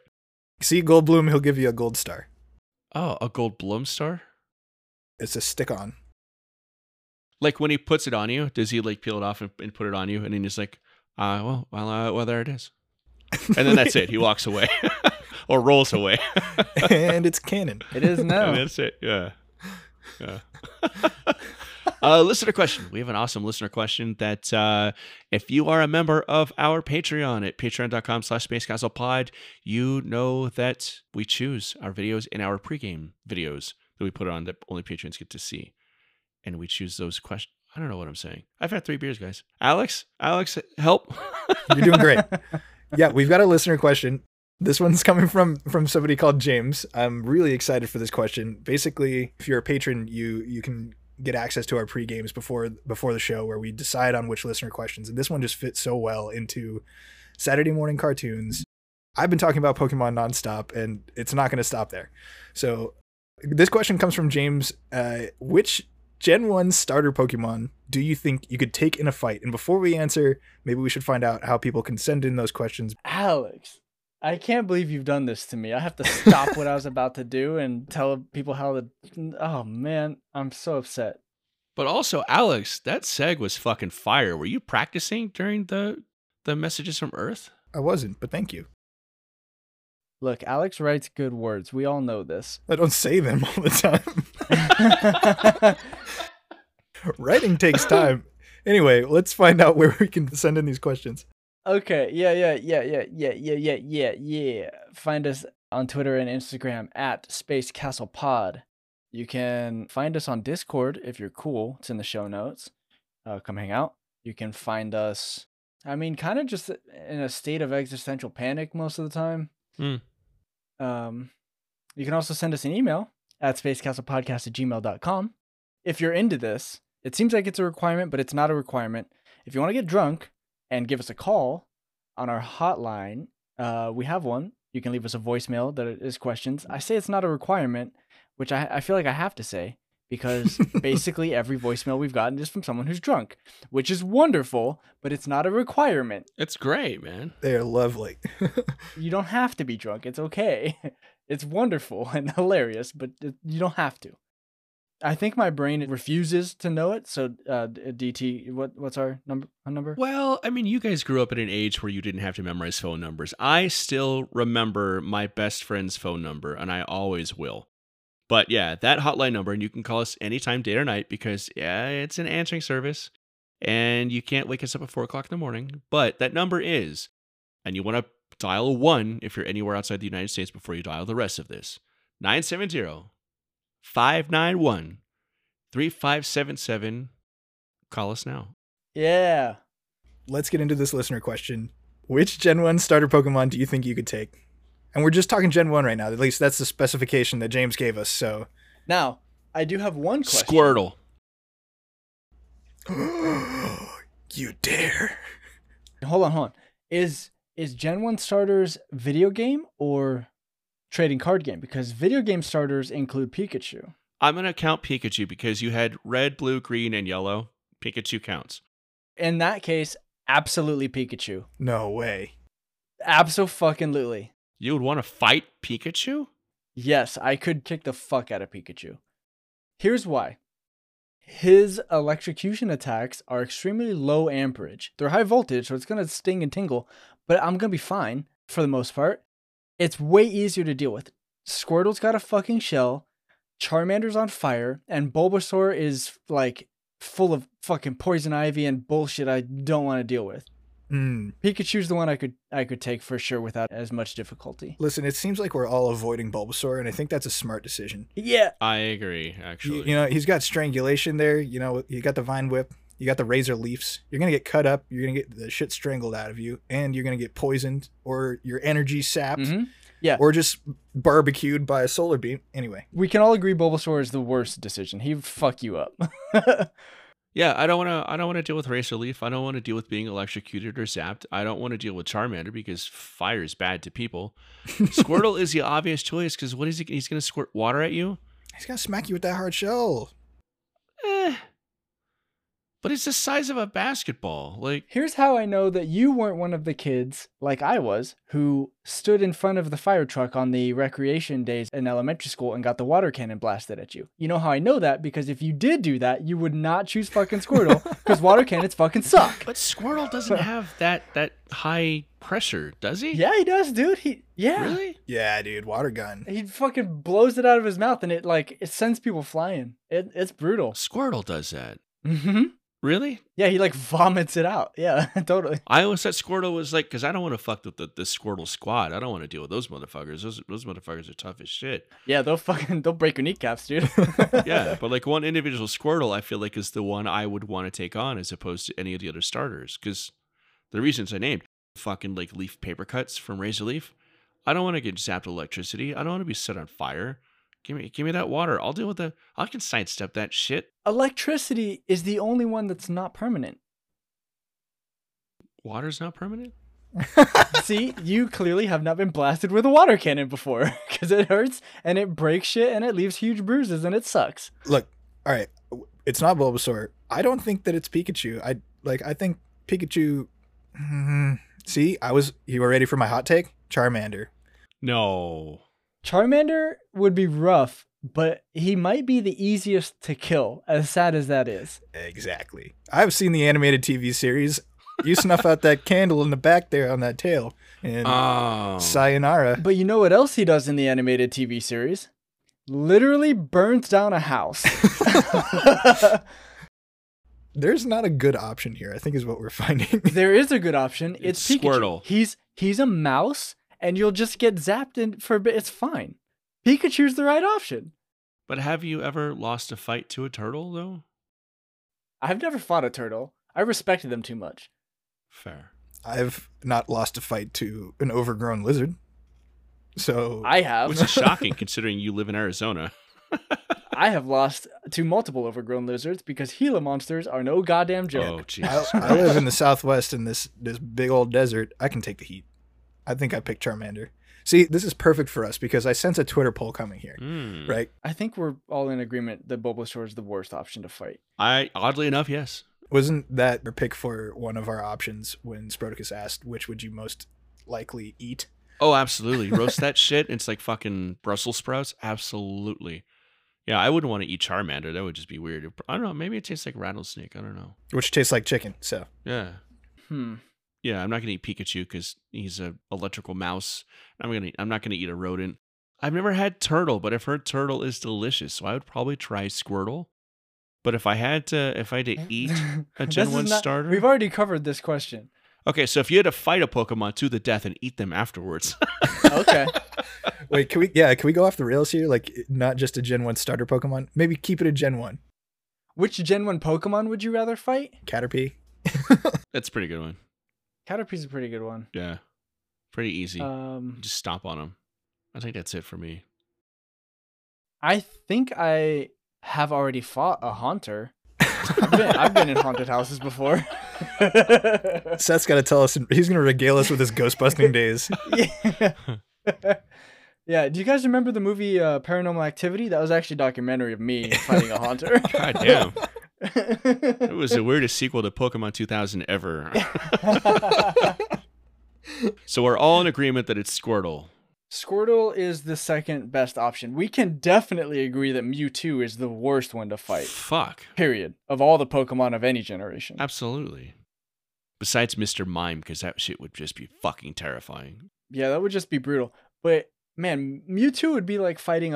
See Goldblum, he'll give you a gold star. Oh, a Goldblum star? It's a stick-on. Like when he puts it on you, does he like peel it off and put it on you? And then he's like, well, there it is. And then that's it. He walks away or rolls away. And it's canon. It is now. And that's it. Yeah. Listener question. We have an awesome listener question that if you are a member of our Patreon at patreon.com/spacecastlepod, you know that we choose our videos in our pregame videos that we put on that only Patreons get to see. And we choose those questions. I don't know what I'm saying. I've had 3 beers, guys. Alex, help. You're doing great. Yeah, we've got a listener question. This one's coming from somebody called James. I'm really excited for this question. Basically, if you're a patron, you can get access to our pre-games before the show where we decide on which listener questions. And this one just fits so well into Saturday morning cartoons. I've been talking about Pokemon nonstop, and it's not going to stop there. So this question comes from James. Which Gen 1 starter Pokemon do you think you could take in a fight? And before we answer, maybe we should find out how people can send in those questions. Alex, I can't believe you've done this to me. I have to stop what I was about to do and tell people oh man, I'm so upset. But also, Alex, that seg was fucking fire. Were you practicing during the messages from Earth? I wasn't, but thank you. Look, Alex writes good words. We all know this. I don't say them all the time. Writing takes time. Anyway, let's find out where we can send in these questions. Okay, yeah. Find us on Twitter and Instagram at Space Castle Pod. You can find us on Discord if you're cool. It's in the show notes. Come hang out. You can find us, I mean, kind of just in a state of existential panic most of the time. You can also send us an email at spacecastlepodcast@gmail.com. If you're into this, it seems like it's a requirement, but it's not a requirement. If you want to get drunk and give us a call on our hotline. We have one. You can leave us a voicemail that is questions. I say it's not a requirement, which I feel like I have to say, because basically every voicemail we've gotten is from someone who's drunk, which is wonderful, but it's not a requirement. It's great, man. They are lovely. You don't have to be drunk. It's okay. It's wonderful and hilarious, but you don't have to. I think my brain refuses to know it. So, DT, what's our number? Well, I mean, you guys grew up at an age where you didn't have to memorize phone numbers. I still remember my best friend's phone number, and I always will. But yeah, that hotline number, and you can call us anytime, day or night, because yeah, it's an answering service and you can't wake us up at 4 o'clock in the morning. But that number is, and you want to dial 1 if you're anywhere outside the United States before you dial the rest of this, 970-591-3577. Call us now. Yeah. Let's get into this listener question. Which Gen 1 starter Pokemon do you think you could take? And we're just talking Gen 1 right now. At least that's the specification that James gave us. So now, I do have one question. Squirtle. You dare. Hold on. Is Gen 1 starters video game or trading card game? Because video game starters include Pikachu. I'm going to count Pikachu because you had red, blue, green, and yellow. Pikachu counts. In that case, absolutely Pikachu. No way. Abso-fucking-lutely. You would want to fight Pikachu? Yes, I could kick the fuck out of Pikachu. Here's why. His electrocution attacks are extremely low amperage. They're high voltage, so it's going to sting and tingle, but I'm going to be fine for the most part. It's way easier to deal with. Squirtle's got a fucking shell, Charmander's on fire, and Bulbasaur is like full of fucking poison ivy and bullshit I don't want to deal with. Pikachu's the one I could take for sure without as much difficulty. Listen, it seems like we're all avoiding Bulbasaur, and I think that's a smart decision. Yeah, I agree, actually. You know, he's got strangulation there. You know, you got the vine whip. You got the razor leaves. You're going to get cut up. You're going to get the shit strangled out of you, and you're going to get poisoned or your energy sapped. Mm-hmm. Yeah. Or just barbecued by a solar beam. Anyway. We can all agree Bulbasaur is the worst decision. He'd fuck you up. Yeah, I don't want to deal with Razor Leaf. I don't want to deal with being electrocuted or zapped. I don't want to deal with Charmander because fire is bad to people. Squirtle is the obvious choice because what is he? He's going to squirt water at you? He's going to smack you with that hard shell. But it's the size of a basketball. Like, here's how I know that you weren't one of the kids like I was who stood in front of the fire truck on the recreation days in elementary school and got the water cannon blasted at you. You know how I know that? Because if you did do that, you would not choose fucking Squirtle because water cannons fucking suck. But Squirtle doesn't have that high pressure, does he? Yeah, he does, dude. Yeah. Really? Yeah, dude. Water gun. He fucking blows it out of his mouth and it sends people flying. It's brutal. Squirtle does that. Mm-hmm. Really? Yeah, he like vomits it out. Yeah, totally. I always thought Squirtle was like, because I don't want to fuck with the Squirtle squad. I don't want to deal with those motherfuckers. Those motherfuckers are tough as shit. Yeah, they'll break your kneecaps, dude. Yeah, but like one individual Squirtle, I feel like is the one I would want to take on as opposed to any of the other starters. Because the reasons I named, fucking like leaf paper cuts from Razor Leaf. I don't want to get zapped electricity. I don't want to be set on fire. Give me that water. I'll deal with that. I can sidestep that shit. Electricity is the only one that's not permanent. Water's not permanent? See, you clearly have not been blasted with a water cannon before because it hurts and it breaks shit and it leaves huge bruises and it sucks. Look, all right, it's not Bulbasaur. I don't think that it's Pikachu. I think Pikachu. See, you were ready for my hot take? Charmander. No. Charmander would be rough, but he might be the easiest to kill, as sad as that is. Exactly. I've seen the animated TV series. You snuff out that candle in the back there on that tail, and sayonara. But you know what else he does in the animated TV series? Literally burns down a house. There's not a good option here, I think is what we're finding. There is a good option. It's Pikachu. Squirtle. He's a mouse. And you'll just get zapped in for a bit. It's fine. Pikachu's the right option. But have you ever lost a fight to a turtle, though? I've never fought a turtle. I respected them too much. Fair. I've not lost a fight to an overgrown lizard. So I have. Which is shocking considering you live in Arizona. I have lost to multiple overgrown lizards because Gila monsters are no goddamn joke. Oh, Jesus. I live in the Southwest in this big old desert. I can take the heat. I think I picked Charmander. See, this is perfect for us because I sense a Twitter poll coming here, right? I think we're all in agreement that Bulbasaur is the worst option to fight. Oddly enough, yes. Wasn't that your pick for one of our options when Sproticus asked, which would you most likely eat? Oh, absolutely. Roast that shit. It's like fucking Brussels sprouts. Absolutely. Yeah, I wouldn't want to eat Charmander. That would just be weird. I don't know. Maybe it tastes like rattlesnake. I don't know. Which tastes like chicken, so. Yeah. Yeah, I'm not gonna eat Pikachu because he's an electrical mouse. I'm not gonna eat a rodent. I've never had turtle, but I've heard turtle is delicious, so I would probably try Squirtle. But if I had to eat a Gen 1 starter... We've already covered this question. Okay, so if you had to fight a Pokemon to the death and eat them afterwards. Okay. Wait, can we go off the rails here? Like, not just a Gen 1 starter Pokemon? Maybe keep it a Gen 1. Which Gen 1 Pokemon would you rather fight? Caterpie. That's a pretty good one. Caterpie's a pretty good one. Yeah. Pretty easy. Just stomp on them. I think that's it for me. I think I have already fought a Haunter. I've been in haunted houses before. Seth's got to tell us. He's going to regale us with his ghost busting days. Yeah. Yeah. Do you guys remember the movie Paranormal Activity? That was actually a documentary of me fighting a Haunter. God damn. It was the weirdest sequel to Pokemon 2000 ever. So we're all in agreement that it's Squirtle. Squirtle is the second best option. We can definitely agree that Mewtwo is the worst one to fight. Fuck. Period. Of all the Pokemon of any generation. Absolutely. Besides Mr. Mime, because that shit would just be fucking terrifying. Yeah, that would just be brutal. But man, Mewtwo would be like fighting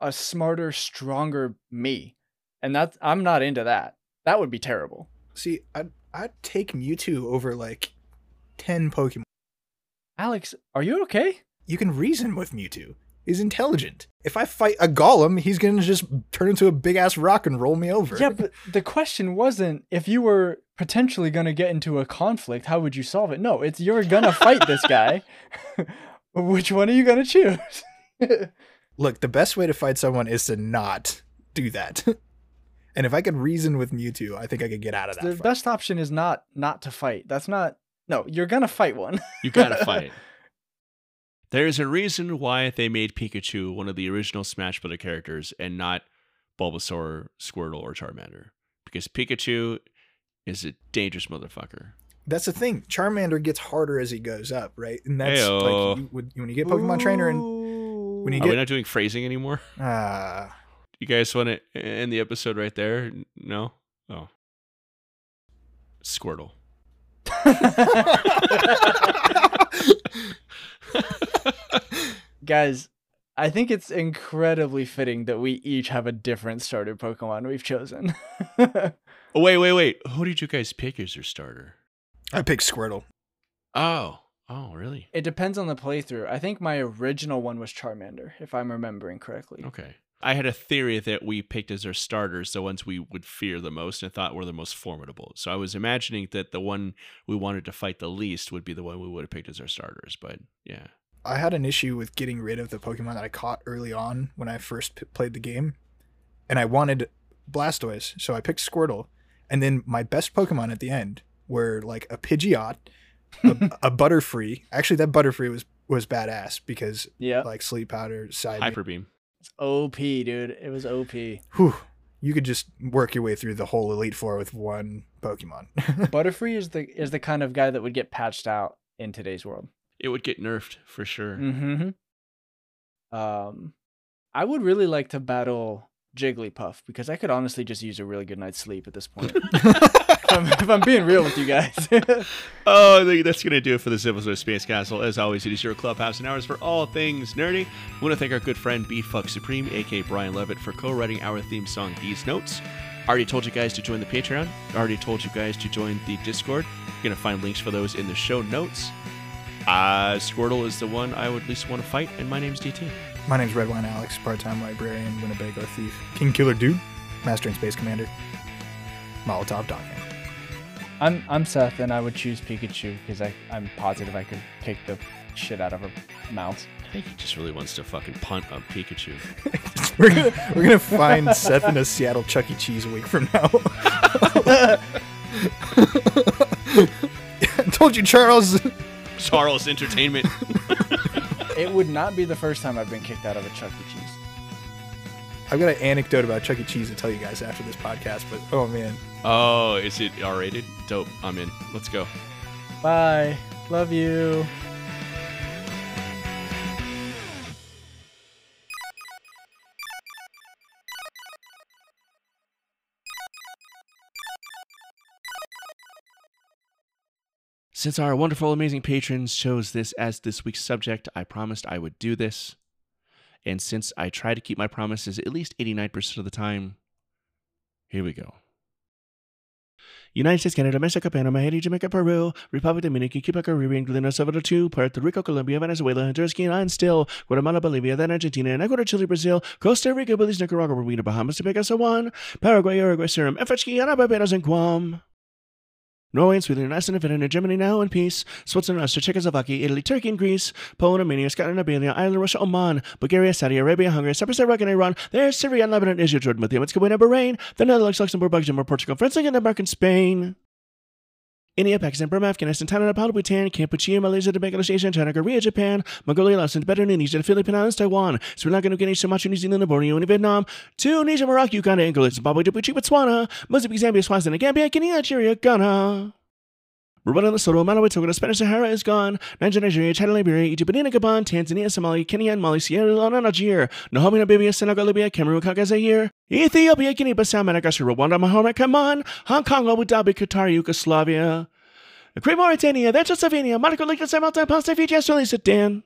a smarter, stronger me. And that's, I'm not into that. That would be terrible. See, I'd take Mewtwo over like 10 Pokemon. Alex, are you okay? You can reason with Mewtwo. He's intelligent. If I fight a Golem, he's going to just turn into a big-ass rock and roll me over. Yeah, but the question wasn't if you were potentially going to get into a conflict, how would you solve it? No, it's you're going to fight this guy. Which one are you going to choose? Look, the best way to fight someone is to not do that. And if I could reason with Mewtwo, I think I could get out of that fight. The best option is not to fight. That's not... No, you're going to fight one. You got to fight. There's a reason why they made Pikachu one of the original Smash Bros. Characters and not Bulbasaur, Squirtle, or Charmander. Because Pikachu is a dangerous motherfucker. That's the thing. Charmander gets harder as he goes up, right? And that's like when you get Pokemon Ooh. Trainer and when you get... Are we not doing phrasing anymore? You guys want to end the episode right there? No? Oh. Squirtle. Guys, I think it's incredibly fitting that we each have a different starter Pokemon we've chosen. Wait. Who did you guys pick as your starter? I picked Squirtle. Oh, really? It depends on the playthrough. I think my original one was Charmander, if I'm remembering correctly. Okay. I had a theory that we picked as our starters the ones we would fear the most and thought were the most formidable. So I was imagining that the one we wanted to fight the least would be the one we would have picked as our starters, but yeah. I had an issue with getting rid of the Pokemon that I caught early on when I first played the game, and I wanted Blastoise, so I picked Squirtle, and then my best Pokemon at the end were like a Pidgeot, a Butterfree. Actually, that Butterfree was badass because like Sleep Powder, Psyduck, Hyper Beam. It's OP, dude. It was OP. Whew. You could just work your way through the whole Elite Four with one Pokemon. Butterfree is the kind of guy that would get patched out in today's world. It would get nerfed for sure. Mm-hmm. I would really like to battle Jigglypuff because I could honestly just use a really good night's sleep at this point. If I'm being real with you guys. Oh, that's going to do it for this episode of Space Castle. As always, it is your clubhouse and ours for all things nerdy. I want to thank our good friend B-Fuck Supreme, a.k.a. Brian Levitt, for co-writing our theme song, These Notes. I already told you guys to join the Patreon. I already told you guys to join the Discord. You're going to find links for those in the show notes. Squirtle is the one I would least want to fight, and my name's DT. My name's Redwine Alex, part-time librarian, Winnebago thief, King Killer Doo, Master and Space Commander, Molotov Dogman. I'm Seth, and I would choose Pikachu because I'm positive I could kick the shit out of her mouth. I think he just really wants to fucking punt on Pikachu. we're gonna find Seth in a Seattle Chuck E. Cheese a week from now. I told you, Charles. Charles Entertainment. It would not be the first time I've been kicked out of a Chuck E. Cheese. I've got an anecdote about Chuck E. Cheese to tell you guys after this podcast, but oh man. Oh, is it R-rated? Dope. I'm in. Let's go. Bye. Love you. Since our wonderful, amazing patrons chose this as this week's subject, I promised I would do this. And since I try to keep my promises at least 89% of the time, here we go. United States, Canada, Mexico, Panama, Haiti, Jamaica, Peru, Republic Dominican, Cuba, Caribbean, Grenada, Salvador, Puerto Rico, Colombia, Venezuela, Honduras, Guyana, and still Guatemala, Bolivia, then Argentina, and Ecuador, Chile, Brazil, Costa Rica, Belize, Nicaragua, Bermuda, Bahamas, Jamaica, San Juan, Paraguay, Uruguay, Suriname, FH, Guyana, Barbados, and Guam. Norway and Sweden, Iceland, Finland, Germany, now in peace. Switzerland, Austria, Czechoslovakia, Italy, Turkey, and Greece. Poland, Armenia, Scotland, Albania, Ireland, Russia, Oman, Bulgaria, Saudi Arabia, Hungary, Cyprus, Iraq, and Iran. There's Syria, Lebanon, Israel, Jordan, Ethiopia, Kuwait, Bahrain, the Netherlands, Luxembourg, Belgium, Portugal, France, England, Denmark, and Spain. India, Pakistan, Burma, Afghanistan, Thailand, Nepal, Bhutan, Cambodia, Malaysia, Bangladesh, Asia, China, Korea, Japan, Mongolia, Laos, Tibet, Indonesia, the Philippine Islands, Taiwan, Sri Lanka, New Guinea, Sumatra, New Zealand, Borneo, and Vietnam, Tunisia, Morocco, Uganda, Angola, Zimbabwe, Djibouti, Botswana, Mozambique, Zambia, Swaziland, Gambia, Guinea, Nigeria, Ghana. Rwanda, Lesotho, Malawi, Togo, the Spanish Sahara is gone. Nigeria, Chad, Liberia, Egypt, Benin, Gabon, Tanzania, Somalia, Kenya, and Mali, Sierra Leone, Nigeria, Nahomey, Namibia, Senegal, Libya, Cameroon, Zaire, Ethiopia, Guinea, Bissau, Madagascar, Rwanda, Mahomet, Kaman, Hong Kong, Abu Dhabi, Qatar, Yugoslavia, Ukraine, Mauritania, then Transylvania, Monaco, Liechtenstein, Malta, Palestine, Fiji, Australia, Sudan.